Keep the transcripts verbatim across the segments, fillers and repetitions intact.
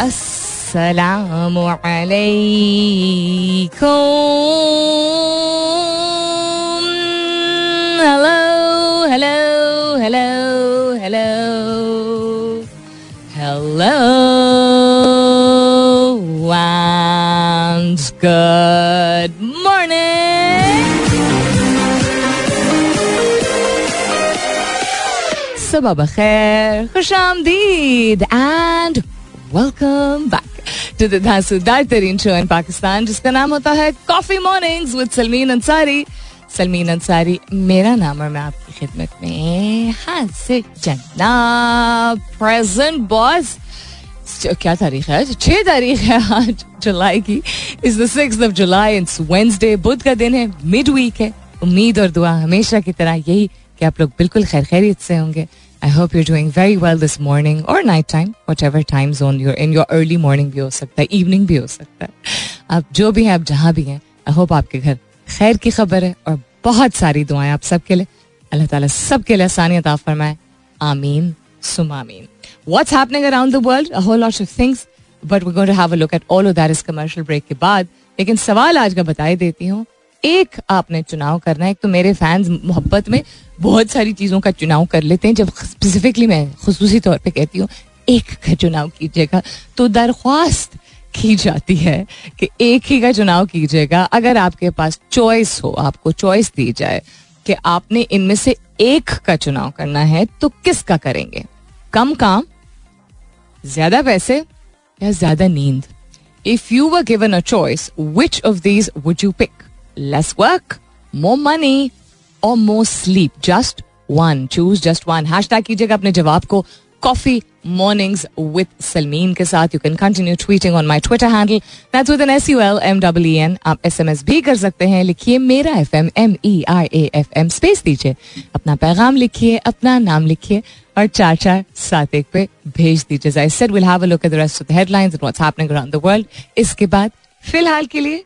अस्सलामु अलैकुम. Hello hello hello hello hello and good morning. सुबह बखैर, खुश आमदीद and welcome back to the धांसूदार तरीन शो इन पाकिस्तान जिसका नाम होता है coffee mornings with Salmeen Ansari. Salmeen Ansari मेरा नाम और मैं आपकी खिदमत में हाजिर जनाब. प्रेजेंट बॉस, क्या तारीख है आज? छह तारीख है आज जुलाई की. Is the sixth of July. It's Wednesday, बुध का दिन है, मिड वीक है. उम्मीद और दुआ हमेशा की तरह यही कि आप लोग बिल्कुल खैर खैरियत से होंगे. I hope you're doing very well this morning और night time, whatever time zone you're in. Your early morning भी हो सकता है, इवनिंग भी हो सकता है. आप जो भी हैं, आप जहाँ भी हैं, आई होप आपके घर खैर की खबर है और बहुत सारी दुआएं आप सबके लिए. अल्लाह ताला सबके लिए आसानी अता फरमाए, आमीन सुम आमीन. What's happening around the world, a whole lot of things, but we are going to have a look at all of that इस कमर्शियल ब्रेक के बाद. लेकिन सवाल आज का बताई देती हूँ, एक आपने चुनाव करना है. एक तो मेरे फैंस मोहब्बत में बहुत सारी चीज़ों का चुनाव कर लेते हैं, जब स्पेसिफिकली मैं खुसूसी तौर पे कहती हूँ एक का चुनाव कीजिएगा तो दरख्वास्त की जाती है कि एक ही का चुनाव कीजिएगा. अगर आपके पास चॉइस हो, आपको चॉइस दी जाए कि आपने इनमें से एक का चुनाव करना है तो किसका करेंगे? कम काम, ज्यादा पैसे या ज्यादा नींद? If you were given a choice, which of these would you pick? Less work, more money or more sleep? Just one. Choose just one. Hashtag कीजिएगा अपने जवाब को Coffee Mornings with Salmeen के साथ. You can continue tweeting on my Twitter handle. That's with an S U L M E E N. आप S M S भी कर सकते हैं. लिखिए मेरा F M, M E R A F M. Space दीजिए, अपना पैगाम लिखिए, अपना नाम लिखिए और चार चार सात एक पे भेज दीजिए. As I said, we'll have a look at the rest of the headlines and what's happening around the world. इसके बाद फिलहाल के लिए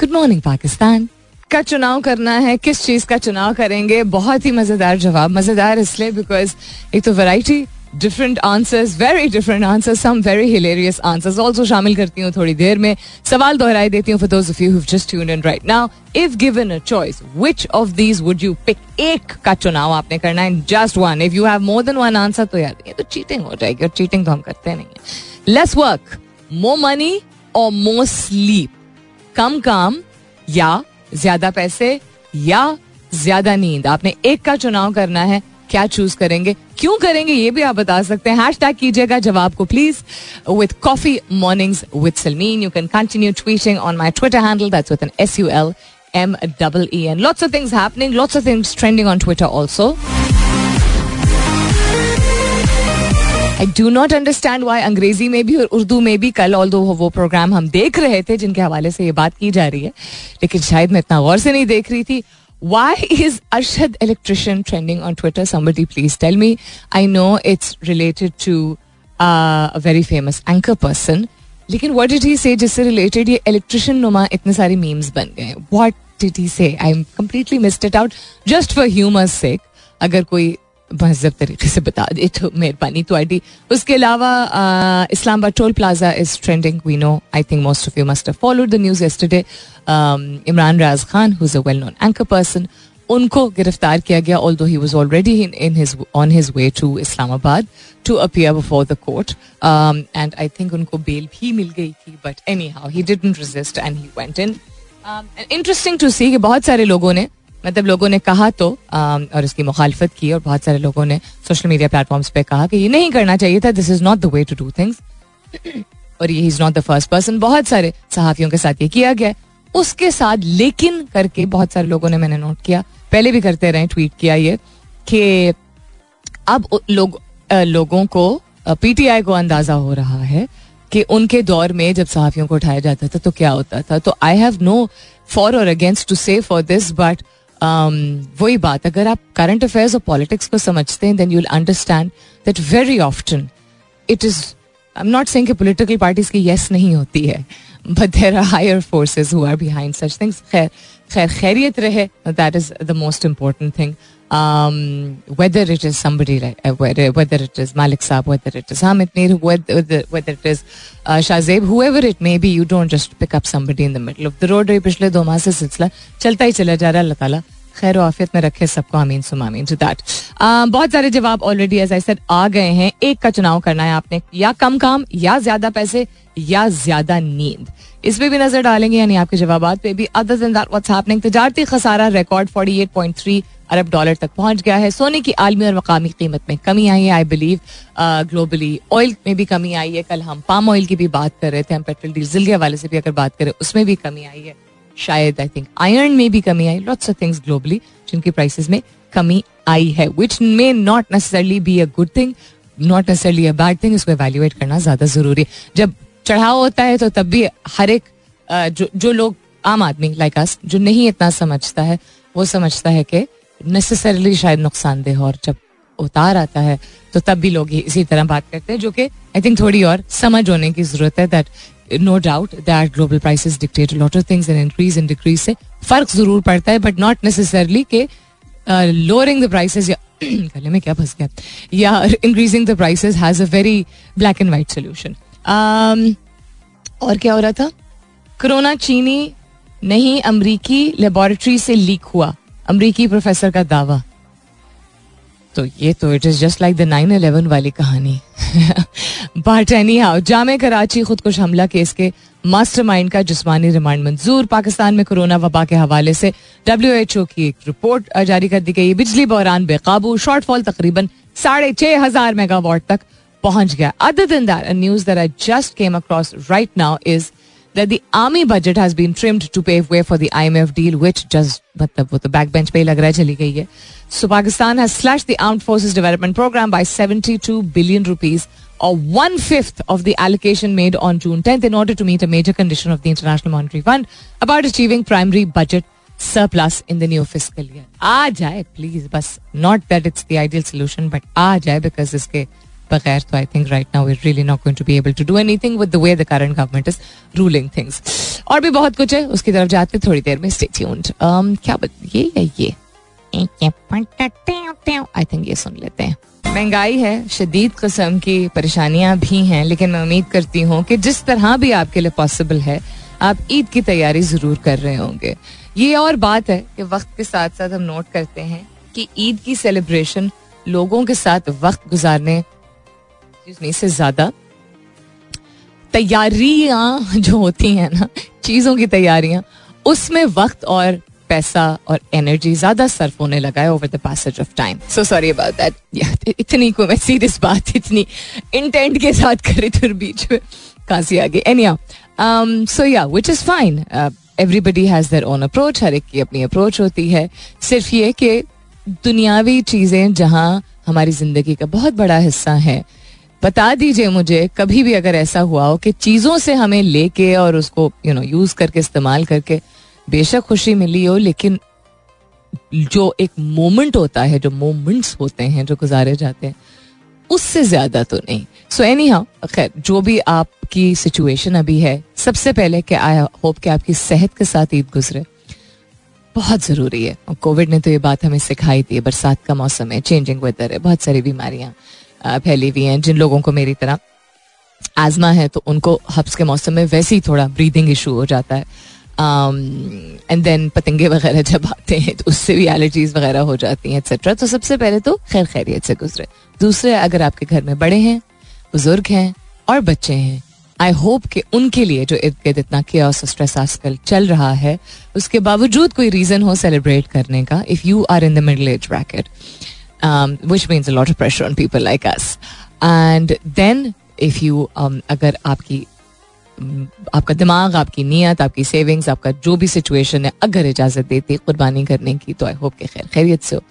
गुड मॉर्निंग पाकिस्तान का चुनाव करना है. किस चीज़ का चुनाव करेंगे? बहुत ही मज़ेदार जवाब. मज़ेदार इसलिए बिकॉज एक तो variety, different answers, very different answers, some very hilarious answers also शामिल करती हूँ थोड़ी देर में. सवाल दोहराई देती हूँ for those of you who've just tuned in right now. If given a choice, which of these would you pick? एक का चुनाव आपने करना है, just one. If you have more than one answer तो यार ये तो चीटिंग हो जाएगी और चीटिंग तो हम करते नहीं है. लेस वर्क, मोर मनी और मोर स्लीप? कम काम या ज्यादा पैसे या ज्यादा नींद? आपने एक का चुनाव करना है, क्या चूज करेंगे, क्यों करेंगे, ये भी आप बता सकते हैं. हैशटैग कीजिएगा जवाब को please with coffee mornings with Salmeen. You can continue tweeting on my Twitter handle, that's with an S U L M E E N. Lots of things happening, lots of things trending on Twitter also. I do not understand why अंग्रेजी में भी और उर्दू में भी कल although वो programme हम देख रहे थे जिनके हवाले से ये बात की जा रही है, लेकिन शायद मैं इतना गौर से नहीं देख रही थी. Why is Arshad electrician trending on Twitter? Somebody please tell me. I know it's related to a very famous anchor person, लेकिन व्हाट डिड ही से जिससे रिलेटेड ये इलेक्ट्रिशियन नुमा इतने सारे मीम्स बन गए? What did he say? I am completely missed it out. Just for humour's sake अगर कोई महजब तरीके से बता दे तो मेहरबानी तो आईडी. उसके अलावा Islamabad toll plaza is trending. We know, I think most of you must have followed the news yesterday. Imran Raj Khan, who is a well known anchor person, उनको गिरफ्तार किया गया, although he was already in his on his way to Islamabad to appear before the court, and I think उनको bail भी मिल गई थी. But anyhow he didn't resist and he went in. Interesting to see कि बहुत सारे लोगों ने, मतलब लोगों ने कहा तो और इसकी मुखालफत की, और बहुत सारे लोगों ने सोशल मीडिया प्लेटफॉर्म्स पे कहा कि ये नहीं करना चाहिए था, this is not the way to do things, और ये is not the first person. बहुत सारे सहाफ़ियों के साथ ये किया गया. उसके साथ लेकिन करके बहुत सारे लोगों ने, मैंने नोट किया, पहले भी करते रहे, ट्वीट किया ये कि अब लोग लोगों को, पीटीआई को अंदाज़ा हो रहा है कि उनके दौर में जब सहाफ़ियों को उठाया जाता था तो क्या होता था. तो आई हैव नो फॉर और against to say for this, but वही बात, अगर आप करंट अफेयर्स और पॉलिटिक्स को समझते हैं then you will understand that very often it is I am not saying कि पॉलिटिकल पार्टीज की येस नहीं होती है, but there are higher forces who are behind such things. खैर खैर खैरियत रहे, that is the most important thing. Um, whether it is somebody like uh, whether, whether it is Malik Saab, whether it is Hamid Neer, whether, whether it is uh, Shahzeb, whoever it may be, you don't just pick up somebody in the middle of the road. पिछले दो माह से सिलसिला चलता ही चला जा रहा है. अल्लाह ताला खैर आफियत में रखे सबको, आमीन सुम आमीन. टू दैट बहुत सारे जवाब ऑलरेडी एज आई सेड आ गए हैं. एक का चुनाव करना है आपने, या कम काम या ज्यादा पैसे या ज्यादा नींद. इस पर भी नजर डालेंगे यानी आपके जवाबात पे भी. Other than that what's happening, तजारती खसारा रिकॉर्ड अड़तालीस पॉइंट तीन अरब डॉलर तक पहुंच गया है. सोने की आलमी और मकामी कीमत में कमी आई है, आई बिलीव ग्लोबली. ऑयल में भी कमी आई है, कल हम पाम ऑयल की भी बात कर रहे थे. हम पेट्रोल डीजल के हवाले से भी अगर बात करें उसमें भी कमी आई है, शायद आई थिंक आयरन में भी कमी आई. लॉट्स ऑफ थिंग्स ग्लोबली जिनकी प्राइसेस में कमी आई है, which may not necessarily be a good thing, not necessarily a bad thing. इसको एवेल्युएट करना ज्यादा जरूरी है. जब चढ़ाव होता है तो तब भी हर एक जो जो लोग आम आदमी लाइक अस जो नहीं इतना समझता है वो समझता है कि नेसेसरली शायद नुकसानदेह हो, और जब उतार आता है तो तब भी लोग इसी तरह बात करते हैं, जो कि आई थिंक थोड़ी और समझ होने की जरूरत है. That no doubt that global prices dictate lot of things and increase and decrease से फर्क जरूर पड़ता है, बट नॉट नेसेसरली के लोअरिंग द प्राइसेस या गले में क्या फंस गया या increasing the prices has a very black and white solution. और क्या हो रहा था, कोरोना चीनी नहीं अमरीकी लेबॉरेटरी से लीक हुआ, अमरीकी प्रोफेसर का दावा. तो ये तो it is just like the nine eleven वाली कहानी. बट एनीहाउ, जामे कराची खुदकुश हमला केस के मास्टरमाइंड का जिस्मानी रिमांड मंजूर. पाकिस्तान में कोरोना वबा के हवाले से डब्ल्यू एच ओ की एक रिपोर्ट जारी कर दी गई. बिजली बहरान बेकाबू, शॉर्टफॉल तकरीबन साढ़े छः हजार मेगावाट तक पहुंच गया. Other than that, a news that I just came across right now is that the army budget has been trimmed to pave way for the I M F deal, which just मतलब वो तो backbench पे ही लग रहा है चली गई है. So Pakistan has slashed the Armed Forces Development Program by seventy-two billion rupees, or one fifth of the allocation made on June tenth, in order to meet a major condition of the International Monetary Fund about achieving primary budget surplus in the new fiscal year. आ जाए please, बस, not that it's the ideal solution, but आ जाए, because इसके बगैर तो I think right now we are really not going to be able to do anything with the way the current government is ruling things. और भी बहुत कुछ है, उसकी तरफ जाते थोड़ी देर में. Stay tuned. um, क्या ये या ये आई थिंक ये सुन लेते हैं. महंगाई है, शदीद किस्म की परेशानियां भी हैं, लेकिन मैं उम्मीद करती हूँ कि जिस तरह भी आपके लिए पॉसिबल है आप ईद की तैयारी जरूर कर रहे होंगे. ये और बात है कि वक्त के साथ साथ हम नोट करते हैं कि ईद की सेलिब्रेशन लोगों के साथ वक्त गुजारने से ज्यादा तैयारियां जो होती हैं ना, चीजों की तैयारियां, उसमें वक्त और पैसा और एनर्जी ज्यादा सर्फ होने लगा है over the passage of time. So sorry about that. इतनी को मैं सीरियस बात इतनी इंटेंट के साथ करी थी और बीच में कांसी आ गई. एनीहाउ, सो या which is fine. Everybody has their own approach, हर एक की अपनी अप्रोच होती है. सिर्फ ये कि दुनियावी चीजें जहां हमारी जिंदगी का बहुत बड़ा हिस्सा है, बता दीजिए मुझे कभी भी अगर ऐसा हुआ हो कि चीज़ों से हमें लेके और उसको यू नो यूज़ करके इस्तेमाल करके बेशक खुशी मिली हो, लेकिन जो एक मोमेंट होता है, जो मोमेंट्स होते हैं जो गुजारे जाते हैं, उससे ज़्यादा तो नहीं. सो एनीहाउ, खैर जो भी आपकी सिचुएशन अभी है, सबसे पहले कि आई होप कि आपकी सेहत के साथ ईद गुजरे, बहुत ज़रूरी है. कोविड ने तो ये बात हमें सिखाई थी. बरसात का मौसम है, चेंजिंग वेदर है, बहुत सारी बीमारियाँ फैली हुई हैं. जिन लोगों को मेरी तरह आजमा है तो उनको हब्स के मौसम में वैसे ही थोड़ा ब्रीदिंग इशू हो जाता है, एंड देन पतंगे वगैरह जब आते हैं तो उससे भी एलर्जीज वगैरह हो जाती हैं एक्सेट्रा. तो सबसे पहले तो खैर खैरियत से गुजरे. दूसरे, अगर आपके घर में बड़े हैं, बुजुर्ग हैं और बच्चे हैं, आई होप कि उनके लिए जो इर्द गिर्द इतना केओस और स्ट्रेस आजकल चल रहा है उसके बावजूद कोई रीज़न हो सेलिब्रेट करने का. If you are in the middle age bracket, Um, which means a lot of pressure on people like us. And then if you um, अगर आपकी आपका दिमाग, आपकी नीयत, आपकी सेविंग्स, आपका जो भी सिचुएशन है अगर इजाज़त देती है कुर्बानी करने की, तो आई होप के खैर खैरियत से हो.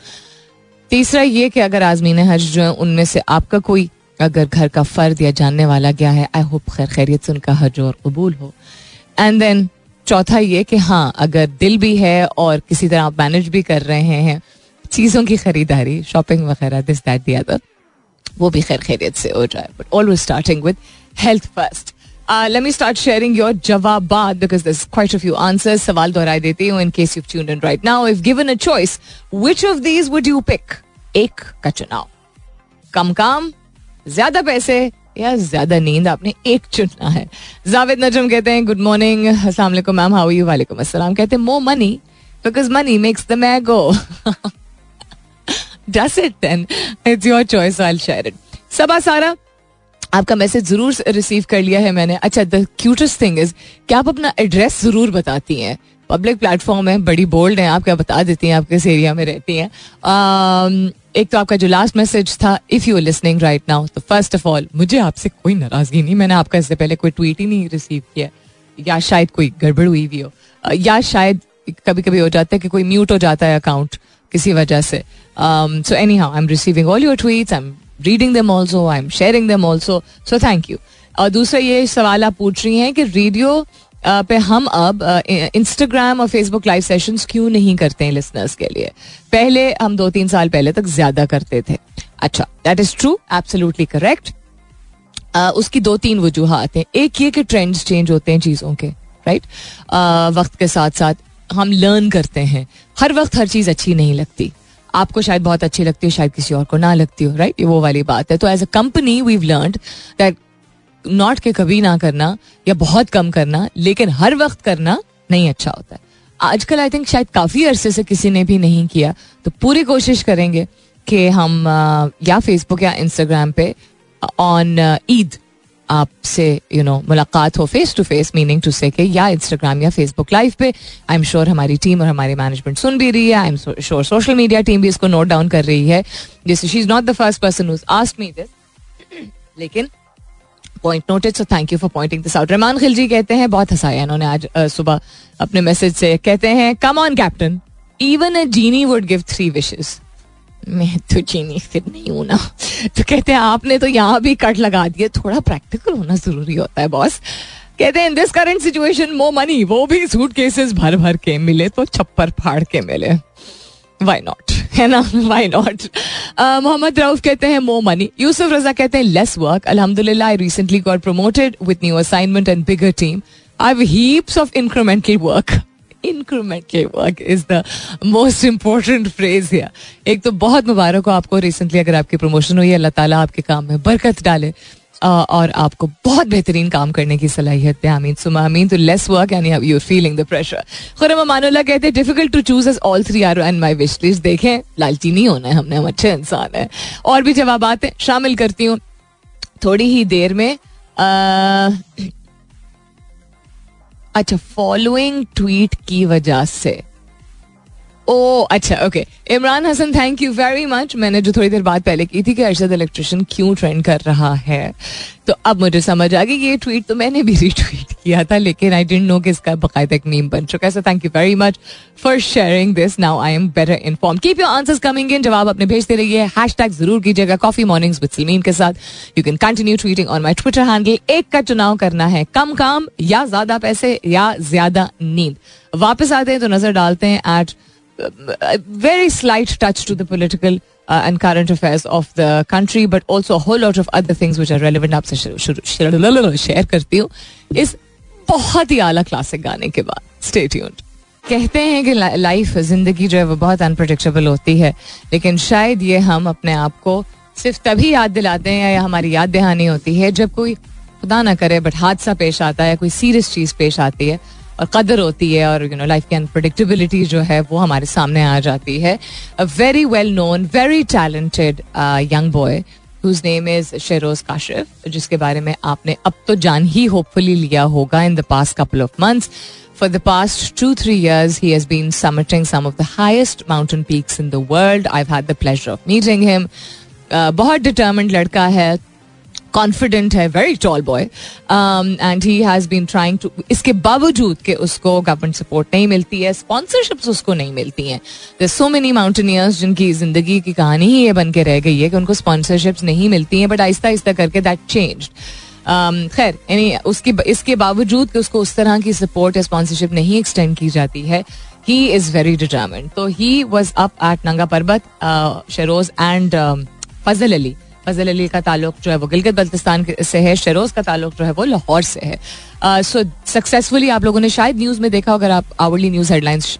तीसरा ये कि अगर आज़मीन हज जो है उनमें से आपका कोई अगर घर का फ़र्द या जानने वाला गया है, आई होप खैर खैरियत से उनका हज और कबूल हो. एंड देन चौथा ये कि हाँ, अगर दिल भी है और किसी तरह आप मैनेज भी कर रहे हैं चीज़ों की खरीदारी, शॉपिंग वगैरह, दिस दैट द अदर, वो भी खैर खैरियत से हो जाए. But always starting with health first. Let me start sharing your जवाबात because there is quite a few answers. सवाल दोहराए देती हूँ in case you have tuned in right now. If given a choice which of these would you pick? एक का चुनाव, कम काम, ज्यादा पैसे या ज्यादा नींद, आपने एक चुनना है. जावेद नजम कहते हैं गुड मॉर्निंग, अस्सलाम वालेकुम मैम, हाउ आर यू? वालेकुम अस्सलाम. कहते हैं more money because money makes the man go. Does it then? It's your choice. I'll share it. Saba Sara, आपका मैसेज जरूर रिसीव कर लिया है मैंने. अच्छा, the cutest thing is कि आप अपना एड्रेस जरूर बताती हैं. पब्लिक प्लेटफॉर्म है, बड़ी बोल्ड है, आप क्या बता देती हैं आप किस एरिया में रहती हैं. um, एक तो आपका जो लास्ट मैसेज था, if you are listening right now, तो फर्स्ट ऑफ ऑल मुझे आपसे कोई नाराजगी नहीं. मैंने आपका इससे पहले कोई ट्वीट ही नहीं रिसीव किया, या शायद कोई गड़बड़ हुई भी हो, या शायद कभी कभी हो जाता है कि कोई म्यूट हो जाता है अकाउंट किसी वजह से. So anyhow, I am receiving all your tweets, I am reading them also, I am sharing them also, so thank you. और दूसरा ये सवाल आप पूछ रही हैं कि रेडियो uh, पे हम अब इंस्टाग्राम uh, और फेसबुक लाइव सेशंस क्यों नहीं करते हैं लिसनर्स के लिए. पहले हम दो तीन साल पहले तक ज्यादा करते थे. अच्छा, that is true, absolutely correct. उसकी दो तीन वजूहात हैं. एक ये कि ट्रेंड्स चेंज होते हैं चीज़ों के, राइट right? uh, वक्त के साथ साथ हम लर्न करते हैं. हर वक्त हर चीज़ अच्छी नहीं लगती, आपको शायद बहुत अच्छी लगती हो, शायद किसी और को ना लगती हो, राइट right? ये वो वाली बात है. तो as a company we have learned that not के कभी ना करना या बहुत कम करना, लेकिन हर वक्त करना नहीं अच्छा होता है. आजकल आई थिंक शायद काफ़ी अरसे से किसी ने भी नहीं किया, तो पूरी कोशिश करेंगे कि हम या फेसबुक या इंस्टाग्राम पे ऑन ईद आपसे यू नो मुलाकात हो face to face, meaning to say, या इंस्टाग्राम या फेसबुक लाइव पे. आई एम श्योर हमारी टीम और हमारी मैनेजमेंट सुन भी रही है. I am sure social media team भी इसको नोट डाउन कर रही है. जैसे she is not the first person who's asked me this, लेकिन point noted, so thank you for pointing this out. Rahman Khilji कहते हैं बहुत हंसाया इन्होंने आज सुबह अपने मैसेज से. कहते हैं come on captain, even a genie would give three wishes. मैं तो चीनी फिर नहीं हूं ना. तो कहते हैं आपने तो यहाँ भी कट लगा दिया, थोड़ा प्रैक्टिकल होना जरूरी होता है बॉस. कहते हैं in this current situation more money, वो भी सूट केसेस भर भर के मिले तो छप्पर फाड़ के मिले, वाई नॉट, है ना, वाई नॉट. मोहम्मद रऊफ कहते हैं मोर मनी. यूसुफ रजा कहते हैं लेस वर्क, अल्हम्दुलिल्लाह I recently got promoted with new assignment and bigger team. I have heaps of incremental work. Incremental work is the most important phrase here. एक तो बहुत मुबारक हो आपको रिसेंटली अगर आपकी प्रमोशन हुई है, अल्लाह ताला आपके काम में बरकत डाले और आपको बहुत बेहतरीन काम करने की सलाहियत है. आमीन सुमा आमीन. तो लेस वर्क यानी you are feeling the pressure. Khurram Amanullah कहते हैं difficult to choose as all three are and my wish list. देखें, लालची नहीं होना है हमने, हम अच्छे इंसान हैं. और भी जवाबात हैं, शामिल करती हूँ थोड़ी ही देर में. आ, अच्छा, फॉलोइंग ट्वीट की वजह से. ओ अच्छा, okay. Imran Hasan, thank you very much. मैंने जो थोड़ी देर बाद पहले की थी कि अरशद इलेक्ट्रिशियन क्यों ट्रेंड कर रहा है, तो अब मुझे समझ आ गई. ये ट्वीट तो मैंने भी रीट्वीट किया था, लेकिन आई डिडंट नो कि इसका बाकायदा एक मीम बन चुका है. So thank you very much for sharing this. Now I am better inform. Keep your answers coming in. जवाब अपने भेजते रहिए, हैशटैग जरूर कीजिएगा कॉफी मॉर्निंग्स विद सलमीन के साथ. You can continue tweeting on my Twitter handle. एक का चुनाव करना है, कम काम या ज्यादा पैसे या ज्यादा नींद. वापस आते हैं तो नजर डालते हैं at a very slight touch to the political uh, and current affairs of the country, but also a whole lot of other things which are relevant. आपसे शेयर करती हूँ इस बहुत ही आला क्लासिक गाने के बाद. Stay tuned. कहते हैं कि लाइफ, जिंदगी जो है वो बहुत अनप्रडिक्टेबल होती है, लेकिन शायद ये हम अपने आप को सिर्फ तभी याद दिलाते हैं या हमारी याद दहानी होती है जब कोई खुदा ना करे बट हादसा पेश आता है, कोई सीरियस चीज़ पेश आती है और कदर होती है, और यू नो लाइफ की अनप्रडिक्टेबिलिटी जो है वो हमारे सामने आ जाती है. A very well known, very talented young boy whose name is Sheroz Kashif, जिसके बारे में आपने अब तो जान ही होपफुली लिया होगा. In the past couple of months, for the past two three years he has been summiting some of the highest mountain peaks in the world. I have had the pleasure of meeting him. बहुत determined लड़का है, confident है, very tall boy, and he has been trying to. इसके बावजूद कि उसको government support नहीं मिलती है, स्पॉन्सरशिप्स उसको नहीं मिलती हैं. देयर सो मेनी माउंटेनियर्स जिनकी ज़िंदगी की कहानी ही ये बन के रह गई है कि उनको स्पॉन्सरशिप्स नहीं मिलती हैं, बट आहिस्ता आहिस्ता करके दैट चेंज्ड. खैर, यानी उसकी इसके बावजूद कि उसको उस तरह की सपोर्ट या स्पॉन्सरशिप नहीं एक्सटेंड की जाती है, ही इज़ वेरी डिटर्मिन्ड. तो he was up at Nanga Parbat, Sheroz and Fazal Ali Fazal Ali का ताल्लुक जो है वो गिलगित बल्तिस्तान से है, शेरोज़ का ताल्लुक जो है वो लाहौर से है. सो सक्सेसफुली आप लोगों ने शायद न्यूज़ में देखा, अगर आप आवरली न्यूज़ हेडलाइंस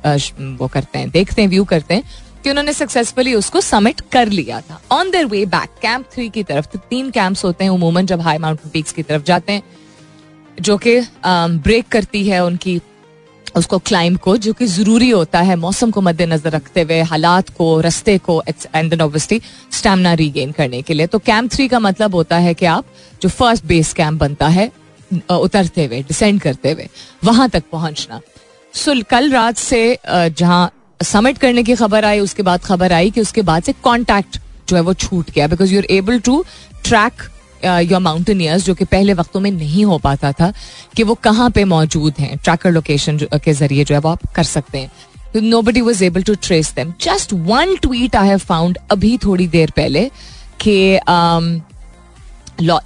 वो करते हैं, देखते हैं, व्यू करते हैं, कि उन्होंने सक्सेसफुली उसको समिट कर लिया था on their way back camp three की तरफ. तो तीन कैंप्स होते हैं उमूमन जब हाई माउंटेन पीक्स की तरफ जाते हैं, जो कि ब्रेक करती है उनकी उसको क्लाइंब को, जो कि ज़रूरी होता है मौसम को मद्देनजर रखते हुए, हालात को, रास्ते को, and then obviously stamina regain करने के लिए. तो कैंप थ्री का मतलब होता है कि आप जो फर्स्ट बेस कैंप बनता है उतरते हुए, डिसेंड करते हुए, वहाँ तक पहुँचना. सो कल रात से जहाँ समिट करने की खबर आई, उसके बाद खबर आई कि उसके बाद से कॉन्टैक्ट जो है वो छूट गया, because you are able to track your mountaineers, जो कि पहले वक्तों में नहीं हो पाता था कि वो कहाँ पे मौजूद हैं. ट्रैकर लोकेशन के जरिए जो है वो आप कर सकते हैं. Nobody was able to trace them. Just one tweet I have found अभी थोड़ी देर पहले कि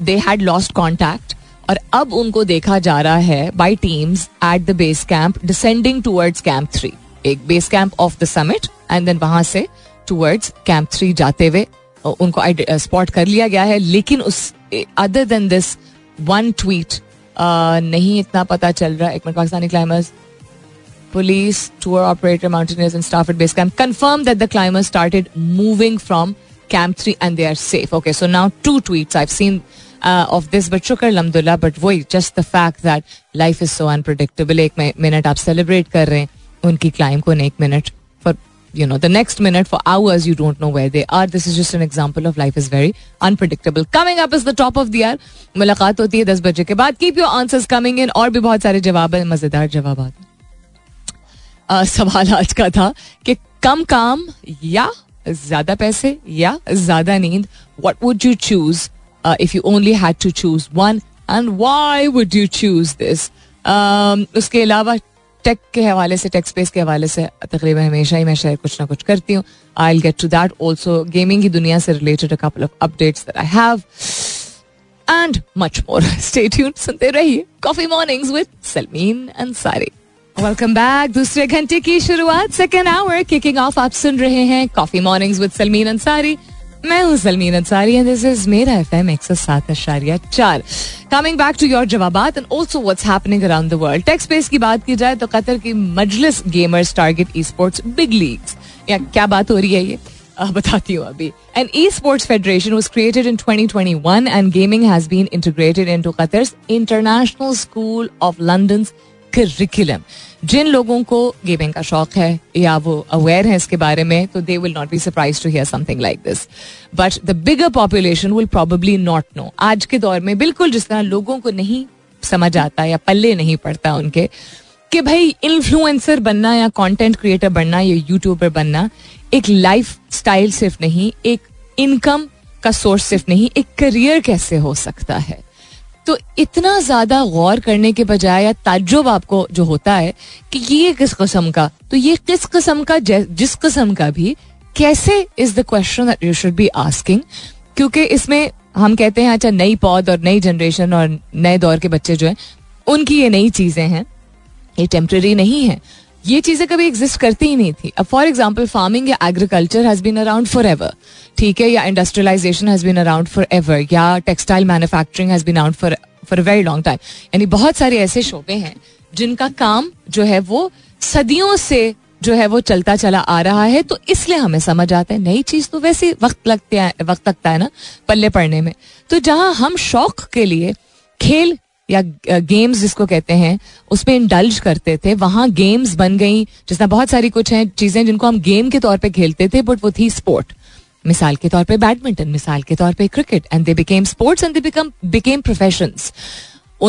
दे हैड लॉस्ट कॉन्टैक्ट और अब उनको देखा जा रहा है by teams at the base camp descending towards camp three. एक base camp of the summit and then वहां से टूवर्ड्स कैंप थ्री जाते हुए उनको स्पॉट कर लिया गया है. लेकिन उस other than this one tweet नहीं इतना पता चल रहा. एक minute. Pakistani climbers, police, tour operator, mountaineers and staff at base camp confirm that the climbers started moving from camp three and they are safe. Okay, so now two tweets I have seen of this, but शुक्र अल्हम्दुलिल्लाह. But वही just the fact that life is so unpredictable. एक minute आप celebrate कर रहे हैं उनकी climb को, एक minute for you know the next minute for hours you don't know where they are. This is just an example of life is very unpredictable. Coming up is the top of the hour. मुलाकात होती है दस बजे के बाद. Keep your answers coming in. और भी बहुत सारे जवाब हैं, मजेदार जवाब. सवाल आज का था कि कम काम या ज्यादा पैसे या ज्यादा नींद. What would you choose uh, if you only had to choose one and why would you choose this? um, उसके अलावा टेक के हवाले से, टेक स्पेस के हवाले से तकरीबन हमेशा ही मैं शेयर कुछ ना कुछ करती हूँ. I will get to that also. Gaming की दुनिया से related a couple of updates that I have and much more. Stay tuned, सुनते रहिए coffee mornings with Salmeen Ansari. Welcome back. दूसरे घंटे की शुरुआत, सेकेंड आवर किकिंग ऑफ. आप सुन रहे हैं coffee mornings with Salmeen Ansari. मैं हूँ Salmeen Ansari and this is Mera FM एक सौ सात दशमलव चार. कमिंग बैक टू योर जवाबात and also what's happening around the world. Tech space की बात की जाए तो कतर की मजलिस gamers target esports big leagues. या क्या बात हो रही है ये आ, बताती हूँ अभी. An esports federation was created in twenty twenty one and gaming has been integrated into Qatar's international school of London's curriculum. जिन लोगों को गेमिंग का शौक है या वो अवेयर है इसके बारे में, तो they will not be surprise to hear something like this, but the bigger population will probably not know. आज के दौर में बिल्कुल जिस तरह लोगों को नहीं समझ आता या पल्ले नहीं पड़ता उनके कि भाई इन्फ्लुएंसर बनना या कंटेंट क्रिएटर बनना या यूट्यूबर बनना एक लाइफ स्टाइल सिर्फ नहीं, एक इनकम का सोर्स सिर्फ नहीं, एक करियर कैसे हो सकता है. तो इतना ज़्यादा गौर करने के बजाय या ताज्जुब आपको जो होता है कि ये किस किस्म का, तो ये किस किस्म का, जिस किस्म का भी, कैसे is the question that you should be asking. क्योंकि इसमें हम कहते हैं अच्छा नई पौध और नई जनरेशन और नए दौर के बच्चे जो हैं उनकी ये नई चीज़ें हैं, ये टेम्प्रेरी नहीं है, ये चीज़ें कभी एग्जिस्ट करती ही नहीं थी. अब फॉर एग्जाम्पल फार्मिंग या agriculture has been around forever, ठीक है, या industrialisation has been around forever, या textile manufacturing has been around for for a very long time. यानी बहुत सारे ऐसे शोबे हैं जिनका काम जो है वो सदियों से जो है वो चलता चला आ रहा है. तो इसलिए हमें समझ आता है नई चीज़ तो वैसे वक्त लगते हैं, वक्त लगता है ना पल्ले पढ़ने में. तो जहाँ हम शौक के लिए खेल या गेम्स जिसको कहते हैं उसमें इंडल्ज करते थे, वहाँ गेम्स बन गई. जिसमें बहुत सारी कुछ हैं चीज़ें जिनको हम गेम के तौर पे खेलते थे, बट वो थी स्पोर्ट. मिसाल के तौर पे बैडमिंटन, मिसाल के तौर पे cricket, and they became sports and they become became professions.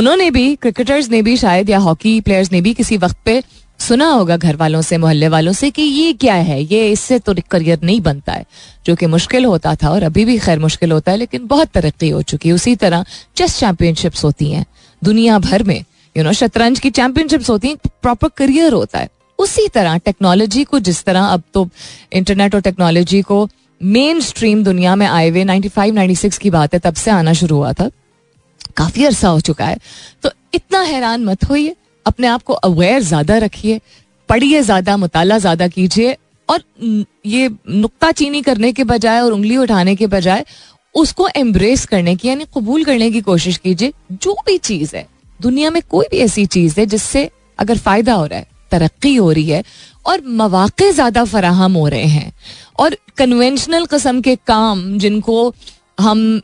उन्होंने भी, क्रिकेटर्स ने भी शायद या हॉकी प्लेयर्स ने भी किसी वक्त पे सुना होगा घर वालों से, मोहल्ले वालों से कि ये क्या है, ये इससे तो करियर नहीं बनता है, जो कि मुश्किल होता था और अभी भी खैर मुश्किल होता है, लेकिन बहुत तरक्की हो चुकी है. उसी तरह चेस चैम्पियनशिप्स होती हैं दुनिया भर में, यू नो शतरंज की चैम्पियनशिप्स होती हैं, प्रॉपर करियर होता है. उसी तरह टेक्नोलॉजी को, जिस तरह अब तो इंटरनेट और टेक्नोलॉजी को मेन स्ट्रीम दुनिया में आए हुए नाइन्टी फाइव नाइन्टी सिक्स की बात है, तब से आना शुरू हुआ था, काफ़ी अरसा हो चुका है. तो इतना हैरान मत होइए, अपने आप को अवेयर ज़्यादा रखिए, पढ़िए ज़्यादा, मुताला ज़्यादा कीजिए, और ये नुक्ताचीनी करने के बजाय और उंगली उठाने के बजाय उसको एम्ब्रेस करने की यानी कबूल करने की कोशिश कीजिए. जो भी चीज़ है, दुनिया में कोई भी ऐसी चीज़ है जिससे अगर फ़ायदा हो रहा है, तरक्की हो रही है और मौक़े ज़्यादा फराहम हो रहे हैं, और कन्वेंशनल कस्म के काम जिनको हम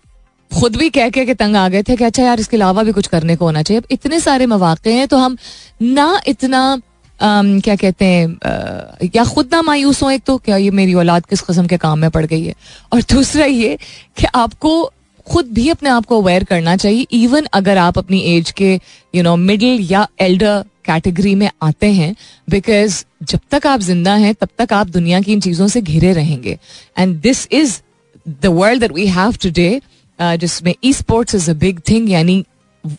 खुद भी कह के तंग आ गए थे कि अच्छा यार इसके अलावा भी कुछ करने को होना चाहिए, अब इतने सारे मौक़े हैं तो हम ना इतना Um, क्या कहते हैं uh, या खुद ना मायूस हो, एक तो क्या ये मेरी औलाद किस किस्म के काम में पड़ गई है, और दूसरा ये कि आपको खुद भी अपने आप को अवेयर करना चाहिए. इवन अगर आप अपनी एज के यू नो मिडिल या एल्डर कैटेगरी में आते हैं, बिकॉज जब तक आप जिंदा हैं तब तक आप दुनिया की इन चीज़ों से घिरे रहेंगे. And this is the world that we have today, जिसमें esports is a big thing, यानी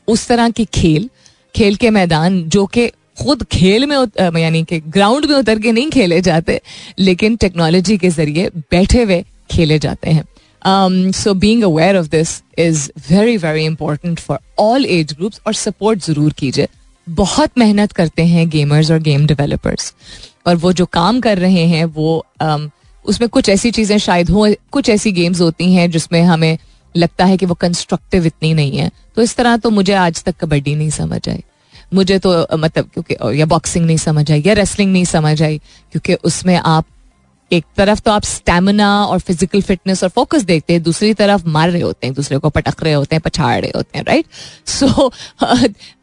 उस तरह की खेल खेल के मैदान जो कि खुद खेल में यानी कि ग्राउंड में उतर के नहीं खेले जाते, लेकिन टेक्नोलॉजी के जरिए बैठे हुए खेले जाते हैं. So being aware of this is very very important for all age groups, और सपोर्ट ज़रूर कीजिए. बहुत मेहनत करते हैं गेमर्स और गेम डेवलपर्स, और वो जो काम कर रहे हैं वो um, उसमें कुछ ऐसी चीज़ें शायद हों, कुछ ऐसी गेम्स होती हैं जिसमें हमें लगता है कि वो कंस्ट्रक्टिव इतनी नहीं है. तो इस तरह तो मुझे आज तक कबड्डी नहीं समझ आई, मुझे तो मतलब क्योंकि या बॉक्सिंग नहीं समझ आई या रेसलिंग नहीं समझ आई, क्योंकि उसमें आप एक तरफ तो आप स्टैमिना और फिजिकल फिटनेस और फोकस देखते हैं, दूसरी तरफ मार रहे होते हैं, दूसरे को पटक रहे होते हैं, पछाड़ रहे होते हैं, राइट. सो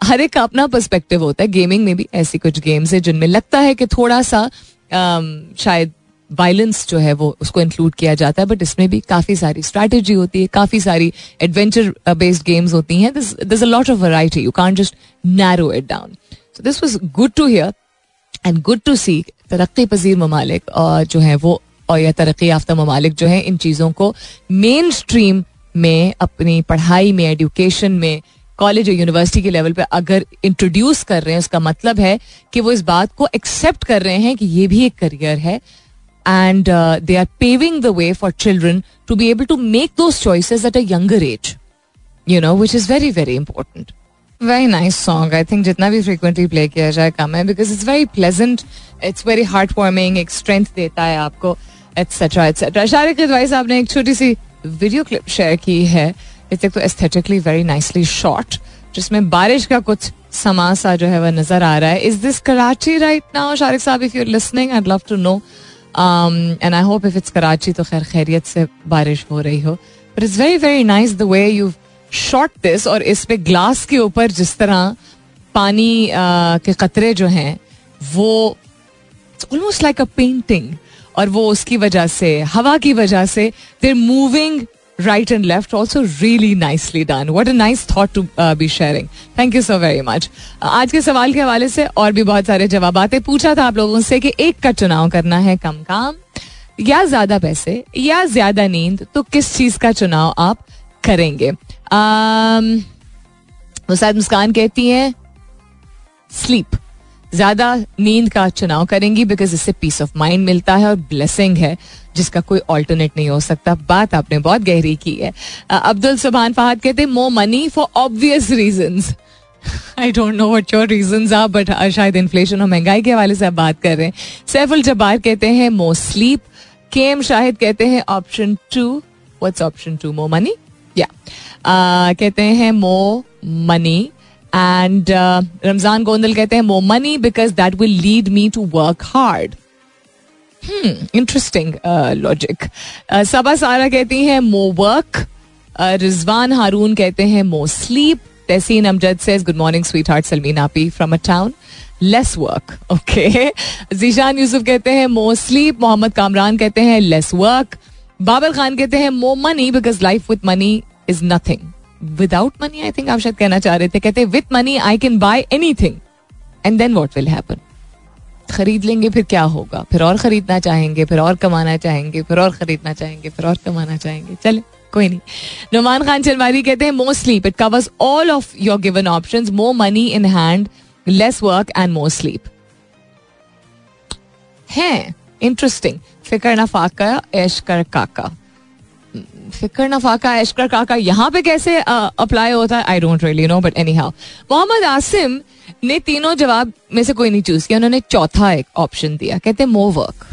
हर एक का अपना पर्सपेक्टिव होता है. गेमिंग में भी ऐसी कुछ गेम्स हैं जिनमें लगता है कि थोड़ा सा शायद वायलेंस जो है वो उसको इंक्लूड किया जाता है, बट इसमें भी काफ़ी सारी स्ट्रैटेजी होती है, काफ़ी सारी एडवेंचर बेस्ड गेम्स होती हैं. This this a lot of variety, you can't just narrow it down. So this was good to hear and good to see. तरक्की पजीर ममालिक और जो है वो और या तरक्की याफ्ता ममालिक जो है इन चीज़ों को मेन स्ट्रीम में अपनी पढ़ाई में, एडुकेशन में, कॉलेज और यूनिवर्सिटी के लेवल पे अगर इंट्रोड्यूस कर रहे हैं, उसका मतलब है कि वो इस बात को एक्सेप्ट कर रहे हैं कि ये भी एक करियर है. And uh, they are paving the way for children to be able to make those choices at a younger age, you know, which is very, very important. Very nice song. I think jitna bhi frequently play kiya jaye kam hai, because it's very pleasant, it's very heartwarming, ek strength deta hai aapko, et cetera et cetera. Sharik Kidwai saab ne ek choti si video clip share ki hai. It's like aesthetically very nicely shot. जिसमें बारिश का कुछ समा सा जो है वह नजर आ रहा है. Is this Karachi right now, Sharik saab? If you're listening, I'd love to know. Um, and I hope if it's Karachi तो खैर खैरियत से बारिश हो रही हो. But it's very very nice the way you've shot this, और इस पे ग्लास के ऊपर जिस तरह पानी uh, के कतरे जो हैं वो it's almost like a painting, और वो उसकी वजह से, हवा की वजह से they're moving right and left, also really nicely done. What a nice thought to uh, be sharing. Thank you so very much. uh, आज के सवाल के हवाले से और भी बहुत सारे जवाबातें पूछा था आप लोगों से कि एक का चुनाव करना है, कम काम या ज्यादा पैसे या ज्यादा नींद, तो किस चीज का चुनाव आप करेंगे. मुसाद um, मुस्कान कहती हैं स्लीप, ज्यादा नींद का चुनाव करेंगी बिकॉज इससे पीस ऑफ माइंड मिलता है और ब्लेसिंग है जिसका कोई ऑल्टरनेट नहीं हो सकता. बात आपने बहुत गहरी की है. अब्दुल सुबहान फहद कहते हैं more money for obvious reasons. I don't know what your reasons are, but शायद इन्फ्लेशन और महंगाई के हवाले से आप बात कर रहे हैं. सैफुल जब्बार कहते हैं मोर स्लीप. केम शाहिद कहते हैं option two. What's option two? More money. या कहते हैं more money. And uh, Ramzan Gondal कहते हैं more money because that will lead me to work hard. Hmm, interesting uh, logic. Uh, Saba Sara कहती हैं more work. Uh, Rizwan Haroon कहते हैं more sleep. Tehseen Amjad says good morning sweetheart Salmeen Api from a town. Less work. Okay. Zishan Yusuf कहते हैं more sleep. Mohammed Kamran कहते हैं less work. Babal Khan कहते हैं more money because life with money is nothing. Without money, I think आप शायद कहना चाह रहे थे. कहते with money I can buy anything and then what will happen? खरीद लेंगे फिर क्या होगा? फिर और खरीदना चाहेंगे, फिर और कमाना चाहेंगे, फिर और खरीदना चाहेंगे, फिर और कमाना चाहेंगे. चले कोई नहीं. नुमान खान चलवारी कहते हैं more sleep. It covers all of your given options. More money in hand, less work and more sleep. है interesting. फिकर ना फाका ऐश कर काका. फिकर न फाका ऐशकर काका यहाँ पे कैसे अप्लाई होता है? I don't really know, but anyhow. Mohammad Asim ने तीनों जवाब में से कोई नहीं चूज किया, उन्होंने चौथा एक ऑप्शन दिया. कहते more work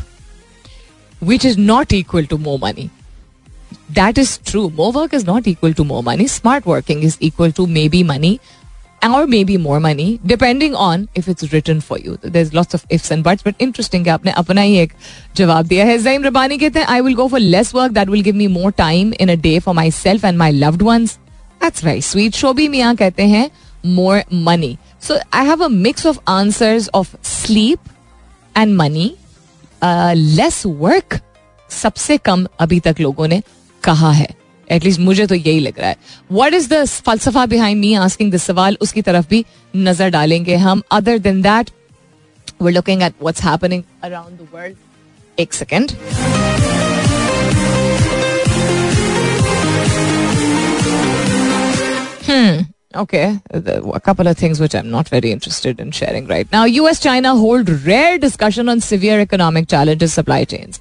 which is not equal to more money. That is true. More work is not equal to more money. Smart working is equal to maybe money or maybe more money, depending on if it's written for you. There's lots of ifs and buts, but interesting कि आपने अपना ही एक जवाब दिया है. ज़ैम रबानी कहते हैं, I will go for less work that will give me more time in a day for myself and my loved ones. That's very sweet. Shobi Mia कहते हैं, more money. So I have a mix of answers of sleep and money. Uh, less work सबसे कम अभी तक लोगों ने कहा है. At least मुझे तो यही लग रहा है. व्हाट इज द फलसफा बिहाइंड मी आस्किंग दिस सवाल, उसकी तरफ भी नजर डालेंगे हम. Other than that we are looking at what's happening around the world. एक second. Hmm Okay, a couple of things which I'm not very interested in sharing right now. U S-China hold rare discussion on severe economic challenges, supply chains.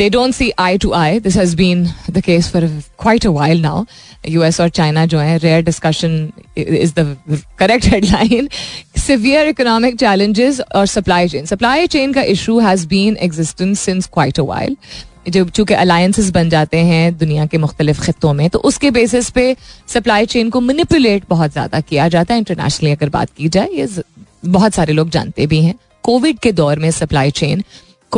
They don't see eye to eye. This has been the case for quite a while now. U S और China जो है, rare discussion is the correct headline. Severe economic challenges or supply chain. Supply chain का issue has been existence since quite a while. जब चूंकि alliances बन जाते हैं दुनिया के मुख्तलिफ खित्तों में, तो उसके बेसिस पे सप्लाई चेन को मैनिपुलेट बहुत ज़्यादा किया जाता है. इंटरनेशनली अगर बात की जाए, ये बहुत सारे लोग जानते भी हैं. कोविड के दौर में सप्लाई चेन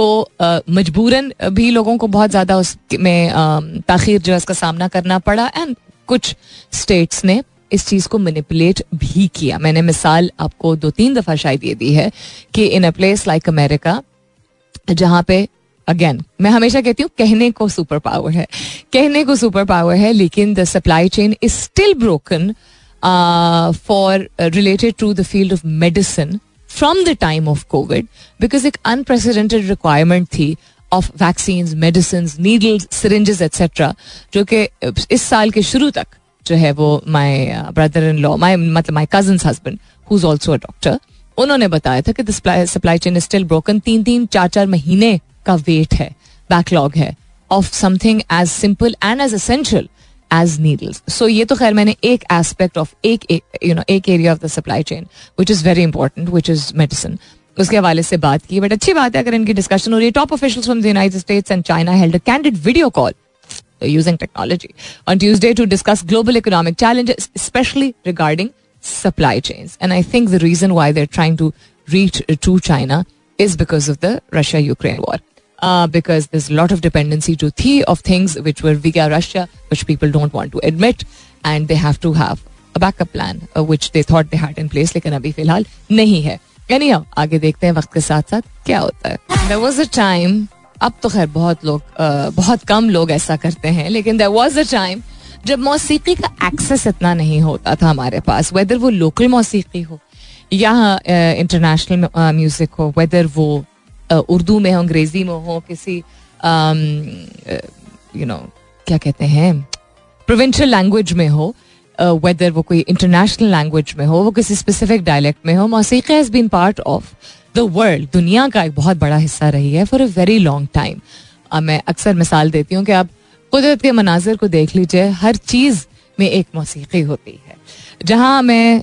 को मजबूरन भी लोगों को बहुत ज़्यादा उसमें ताखीर जो है उसका सामना करना पड़ा, एंड कुछ स्टेट्स ने इस चीज़ को मैनिपुलेट भी किया. मैंने मिसाल आपको दो तीन दफ़ा शायद ये दी है कि in a place like America, जहाँ पे अगेन मैं हमेशा कहती हूँ कहने को सुपर पावर है, कहने को सुपर पावर है लेकिन the supply chain is still broken for related to the field of medicine from the time of Covid, because एक अनप्रेसिडेंटेड रिक्वायरमेंट थी of vaccines, medicines, needles, syringes etcetera, जो कि इस साल के शुरू तक जो है वो my brother in law, my मतलब my cousin's husband who is also a doctor, उन्होंने बताया था कि the supply chain is still broken. तीन तीन चार चार महीने का वेट है, बैकलॉग है of something as simple and as essential as needles. So ये तो खैर मैंने एक एस्पेक्ट ऑफ एक यू नो एक area of the supply chain which is very important which is medicine, उसके हवाले से बात की. बट अच्छी बात है अगर इनकी डिस्कशन हो रही है. Top officials from the United States and China held a candid video call using technology on Tuesday to discuss global economic challenges specially regarding supply chains. And I think the reason why they are trying to reach to China is because of the Russia Ukraine war. Uh, because there's a lot of dependency to the of things which were via Russia, which people don't want to admit, and they have to have a backup plan uh, which they thought they had in place, लेकिन अभी फिलहाल नहीं है. Anyhow, आगे देखते हैं वक्त के साथ साथ क्या होता है. There was a time, अब तो खैर बहुत लोग uh, बहुत कम लोग ऐसा करते हैं, लेकिन there was a time जब मौसीकी का एक्सेस इतना नहीं होता था हमारे पास, whether वो लोकल मौसीकी हो या इंटरनेशनल uh, म्यूजिक uh, हो, whether वो Uh, उर्दू में हो, अंग्रेजी में हो, किसी यू नो क्या कहते हैं प्रोविंशियल लैंग्वेज में हो, वेदर uh, वो कोई इंटरनेशनल लैंग्वेज में हो, वो किसी स्पेसिफिक डायलेक्ट में हो. मौसीकी has been part of the world, दुनिया का एक बहुत बड़ा हिस्सा रही है for a very long time. मैं अक्सर मिसाल देती हूँ कि आप कुदरत के मनाजिर को देख लीजिए, हर चीज़ में एक मौसीकी होती है. जहाँ मैं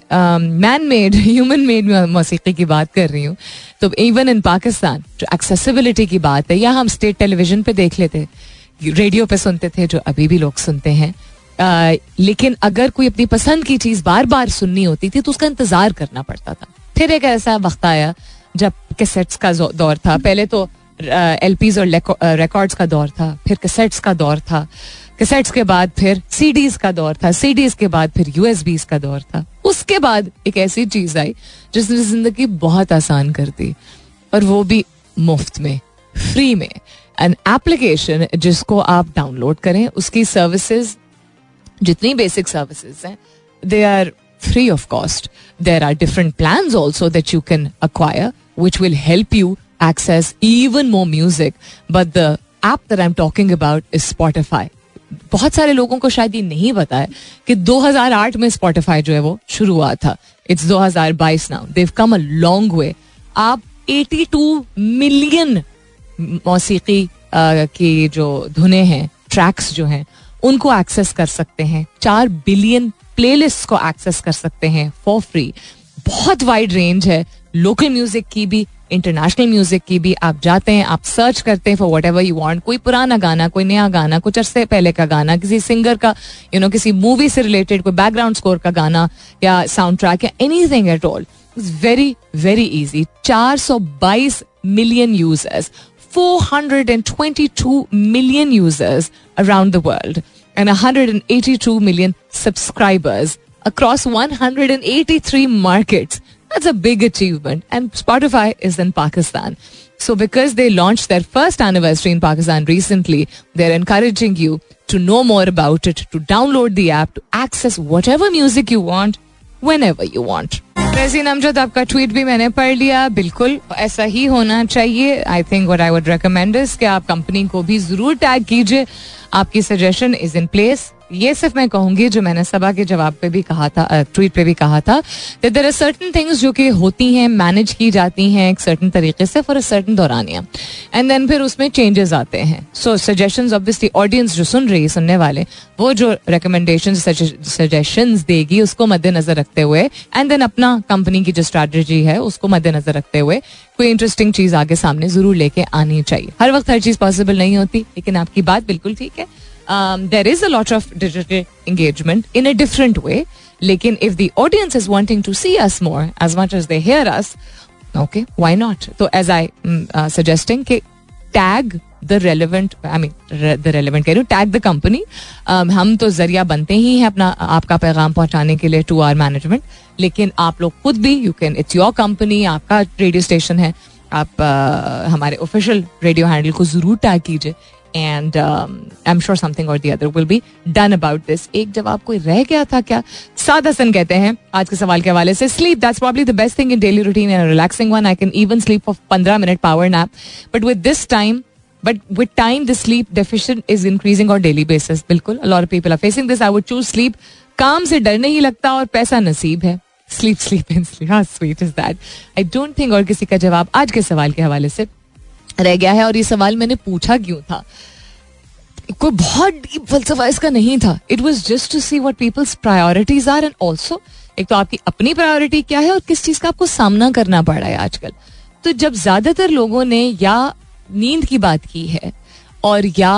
मैन मेड, ह्यूमन मेड मौसीकी की बात कर रही हूँ, तो इवन इन पाकिस्तान जो एक्सेसिबिलिटी की बात है, या हम स्टेट टेलीविजन पे देख लेते, रेडियो पे सुनते थे जो अभी भी लोग सुनते हैं, आ, लेकिन अगर कोई अपनी पसंद की चीज़ बार बार सुननी होती थी तो उसका इंतज़ार करना पड़ता था. फिर एक ऐसा वक्त आया जब कैसेट्स का दौर था. पहले तो एलपीज़ और रिकॉर्ड्स का दौर था, फिर कैसेट्स का दौर था, कैसेट्स के बाद फिर सीडीज का दौर था, सीडीज के बाद फिर यूएसबीज का दौर था. उसके बाद एक ऐसी चीज़ आई जिसने जिंदगी बहुत आसान कर दी, और वो भी मुफ्त में, फ्री में. एन एप्लीकेशन जिसको आप डाउनलोड करें, उसकी सर्विसेज, जितनी बेसिक सर्विसेज हैं, they are free of cost. There are different plans also that you can acquire which will help you access even more music, but the app that I'm talking about is Spotify. बहुत सारे लोगों को शायद ये नहीं पता है कि दो हज़ार आठ में Spotify जो है वो शुरू हुआ था. It's twenty twenty-two now. They've come a long way. आप eighty-two million मौसीकी की जो धुनें हैं, ट्रैक्स जो हैं, उनको एक्सेस कर सकते हैं. चार बिलियन प्लेलिस्ट को एक्सेस कर सकते हैं फॉर फ्री. बहुत वाइड रेंज है लोकल म्यूजिक की भी, इंटरनेशनल म्यूजिक की भी आप जाते हैं, आप सर्च करते हैं for whatever you want, कोई पुराना गाना, कोई नया गाना, कुछ अरसे पहले का गाना, किसी सिंगर का, यू नो, किसी मूवी से रिलेटेड कोई बैकग्राउंड स्कोर का गाना या साउंड ट्रैक या anything at all. It's very very easy. चार सौ बाईस million users, four hundred twenty-two million users around the world and one hundred eighty-two million subscribers across one hundred eighty-three markets. That's a big achievement. And Spotify is in Pakistan. So because they launched their first anniversary in Pakistan recently, they're encouraging you to know more about it, to download the app, to access whatever music you want, whenever you want. Nazeen Amjad, आपका tweet भी मैंने पढ़ लिया. बिल्कुल ऐसा ही होना चाहिए. I think what I would recommend is कि आप कंपनी को भी जरूर टैग कीजिए. आपकी सजेशन इज इन प्लेस. ये सिर्फ मैं कहूंगी जो मैंने सबा के जवाब पे भी कहा था, ट्वीट पे भी कहा था, that there are certain things जो कि होती हैं, मैनेज की जाती हैं एक सर्टेन तरीके से फॉर अ सर्टेन दौरानिया, एंड देन फिर उसमें चेंजेस आते हैं. सो सजेशंस ऑब्वियसली ऑडियंस जो सुन रही है, सुनने वाले, वो जो रिकमेंडेशंस सजेशंस देगी उसको मद्देनजर रखते हुए, एंड देन अपना कंपनी की जो स्ट्रैटेजी है उसको मद्देनजर रखते हुए कोई इंटरेस्टिंग चीज़ आगे सामने जरूर लेके आनी चाहिए. हर वक्त हर चीज़ पॉसिबल नहीं होती, लेकिन आपकी बात बिल्कुल ठीक है. Um, there is a lot of digital engagement in a different way. Lekin if the audience is wanting to see us more as much as they hear us, okay, why not? So as I um, uh, suggesting ke tag the relevant, I mean re- the relevant keh rahi hu, tag the company. Um, हम तो जरिया बनते ही हैं अपना आपका पैगाम पहुँचाने के लिए to our management. लेकिन आप लोग खुद भी, you can, it's your company, आपका रेडियो स्टेशन है, आप uh, हमारे ऑफिशियल रेडियो हैंडल को ज़रूर टैग कीजिए. And um, I'm sure something or the other will be done about this. एक जवाब कोई रह गया था क्या? साद हसन कहते हैं आज के सवाल के हवाले से, sleep, that's probably the best thing in daily routine and a relaxing one. I can even sleep for fifteen minute power nap. But with this time, but with time, the sleep deficient is increasing on daily basis. बिल्कुल, a lot of people are facing this. I would choose sleep. काम से डर नहीं लगता और पैसा नसीब है. Sleep, sleep and sleep. How sweet is that? I don't think और किसी का जवाब आज के सवाल के हवाले से रह गया है. और ये सवाल मैंने पूछा क्यों था, कोई बहुत डीप फलसफा इसका नहीं था. It was just to see what people's priorities are, and also एक तो आपकी अपनी प्रायोरिटी क्या है और किस चीज़ का आपको सामना करना पड़ रहा है आजकल. तो जब ज़्यादातर लोगों ने या नींद की बात की है और या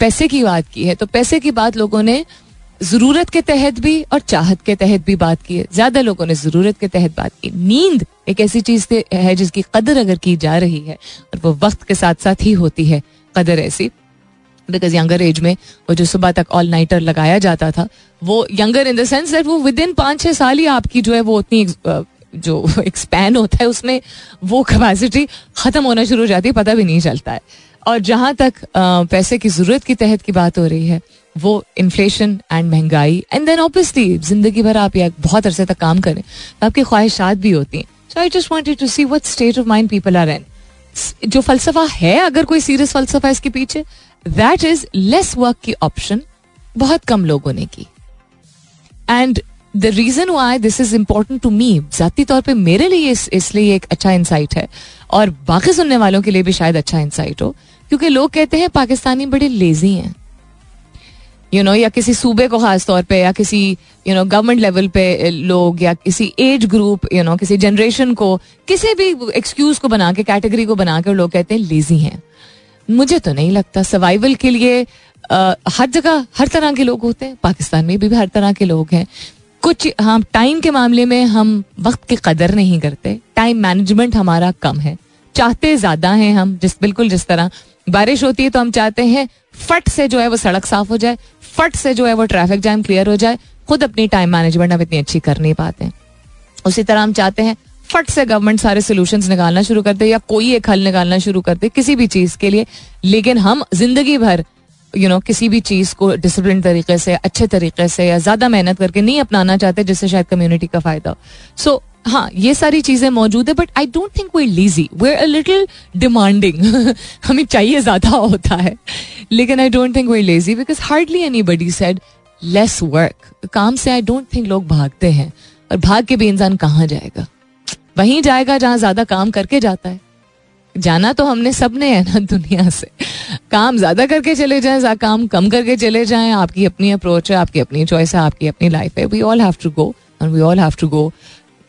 पैसे की बात की है, तो पैसे की बात लोगों ने ज़रूरत के तहत भी और चाहत के तहत भी बात की है. ज़्यादा लोगों ने ज़रूरत के तहत बात की. नींद एक ऐसी चीज़ है जिसकी कदर अगर की जा रही है, और वो वक्त के साथ साथ ही होती है कदर ऐसी, बिकॉज यंगर एज में वो जो सुबह तक ऑल नाइटर लगाया जाता था, वो younger in the sense that वो विद इन पाँच छः साल ही आपकी जो है वो उतनी जो एक स्पैन होता है उसमें वो कैपेसिटी ख़त्म होना शुरू हो जाती है, पता भी नहीं चलता है. और जहाँ तक पैसे की ज़रूरत की तहत की बात हो रही है, वो इन्फ्लेशन एंड महंगाई, एंड देन ऑब्वियसली जिंदगी भर आप या बहुत अरसे तक काम करें तो आपकी ख्वाहिशात भी होती हैं. So I just wanted to see what state of mind people are in. जो फलसफा है, अगर कोई सीरियस फलसफा इसके पीछे, दैट इज लेस वर्क की ऑप्शन बहुत कम लोगों ने की. And the reason why this is important to me, ज़ाती तौर पे मेरे लिए इसलिए एक अच्छा इंसाइट है और बाकी सुनने वालों के लिए भी शायद अच्छा इंसाइट हो, क्योंकि लोग कहते हैं पाकिस्तानी बड़े लेजी हैं, यू नो, या किसी सूबे को खास तौर पे, या किसी, यू नो, गवर्नमेंट लेवल पे लोग, या किसी एज ग्रुप, यू नो, किसी जनरेशन को, किसी भी एक्सक्यूज को बना के, कैटेगरी को बना के लोग कहते हैं लेजी हैं. मुझे तो नहीं लगता. सर्वाइवल के लिए आ, हर जगह हर तरह के लोग होते हैं. पाकिस्तान में भी, भी हर तरह के लोग हैं. कुछ हम टाइम के मामले में हम वक्त की कदर नहीं करते. टाइम मैनेजमेंट हमारा कम है. चाहते ज़्यादा हैं हम. जिस बिल्कुल जिस तरह बारिश होती है तो हम चाहते हैं फट से जो है वो सड़क साफ हो जाए, फट से जो है वो ट्रैफिक जाम क्लियर हो जाए. खुद अपनी टाइम मैनेजमेंट अब इतनी अच्छी कर नहीं पाते हैं. उसी तरह हम चाहते हैं फट से गवर्नमेंट सारे सोल्यूशंस निकालना शुरू कर दे या कोई एक हल निकालना शुरू कर दे किसी भी चीज़ के लिए. लेकिन हम जिंदगी भर, यू नो, किसी भी चीज़ को डिसिप्लिन तरीके से, अच्छे तरीके से या ज़्यादा मेहनत करके नहीं अपनाना चाहते, जिससे शायद कम्युनिटी का फायदा हो. सो हाँ, ये सारी चीज़ें मौजूद है. But I don't think we are lazy, we are a little demanding. हमें चाहिए ज़्यादा होता है. लेकिन I don't think we are lazy because hardly anybody said less work. काम से आई डोंट थिंक लोग भागते हैं. और भाग के भी इंसान कहाँ जाएगा? वहीं जाएगा जहाँ ज़्यादा काम करके जाता है. जाना तो हमने सब ने है ना दुनिया से. काम ज़्यादा करके चले जाएं, काम कम करके चले जाएं, आपकी अपनी अप्रोच है, आपकी अपनी चॉइस है, आपकी अपनी लाइफ है. We all have to go and we all have to go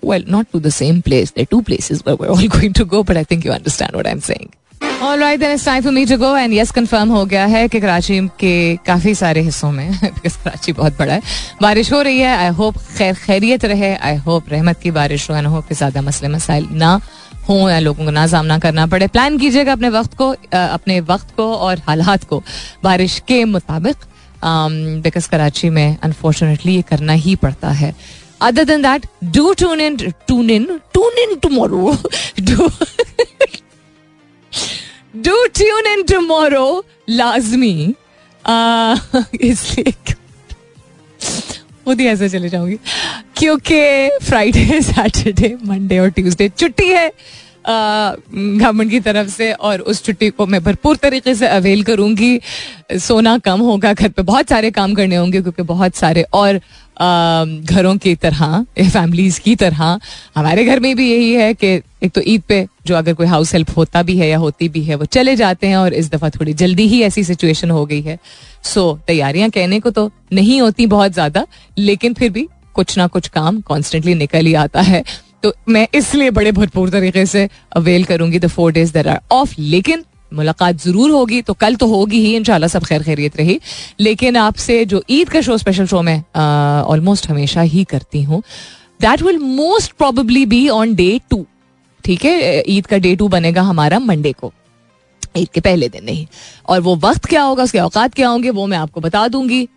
well, not to the same place. There are two places where we're all going to go, but I think you understand what I'm saying. All right, then it's time for me to go. And yes, confirm हो गया है कि कराची के काफ़ी सारे हिस्सों में because Karachi बहुत बड़ा है, बारिश हो रही है. आई होप खैर खैरियत रहे, आई होप रहमत की बारिश हो, एंड होप कि ज़्यादा मसले मसाइल ना हों या लोगों को ना सामना करना पड़े. प्लान कीजिएगा अपने वक्त को अपने वक्त को और हालात को बारिश के मुताबिक, बिकॉज कराची में अनफॉर्चुनेटली ये करना ही पड़ता है. Other than that, do tune in, tune in, tune in tomorrow. Do, do tune in tomorrow, लाजमी. इसलिए खुद ही ऐसे चले जाऊंगी क्योंकि फ्राइडे, सैटरडे, मंडे और ट्यूसडे छुट्टी है गवर्नमेंट की तरफ से, और उस छुट्टी को मैं भरपूर तरीके से अवेल करूंगी. सोना कम होगा, घर पे बहुत सारे काम करने होंगे क्योंकि बहुत सारे और घरों की तरह, फैमिलीज की तरह हमारे घर में भी यही है कि एक तो ईद पे जो अगर कोई हाउस हेल्प होता भी है या होती भी है वो चले जाते हैं, और इस दफ़ा थोड़ी जल्दी ही ऐसी सिचुएशन हो गई है. सो तैयारियां कहने को तो नहीं होती बहुत ज़्यादा, लेकिन फिर भी कुछ ना कुछ काम कॉन्स्टेंटली निकल ही आता है. तो मैं इसलिए बड़े भरपूर तरीके से अवेल करूंगी the four days that are off. लेकिन मुलाकात जरूर होगी, तो कल तो होगी ही इंशाल्लाह, सब खैर खैरियत रही. लेकिन आपसे जो ईद का शो, स्पेशल शो मैं ऑलमोस्ट हमेशा ही करती हूँ, that will most probably be on day two. ठीक है, ईद का डे टू बनेगा हमारा मंडे को, ईद के पहले दिन नहीं. और वो वक्त क्या होगा, उसके औकात क्या होंगे, वो मैं आपको बता दूंगी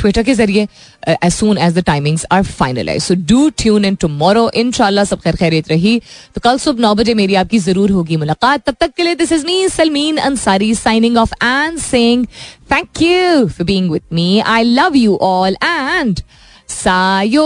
ट्विटर के जरिए as soon as the timings are finalize. So do tune in tomorrow इंशाल्लाह, सब खैर खैरियत रही. तो कल सुबह नौ बजे मेरी आपकी जरूर होगी मुलाकात. तब तक के लिए this is me Salmeen Ansari signing off and saying thank you for being with me. I love you all and sayonara.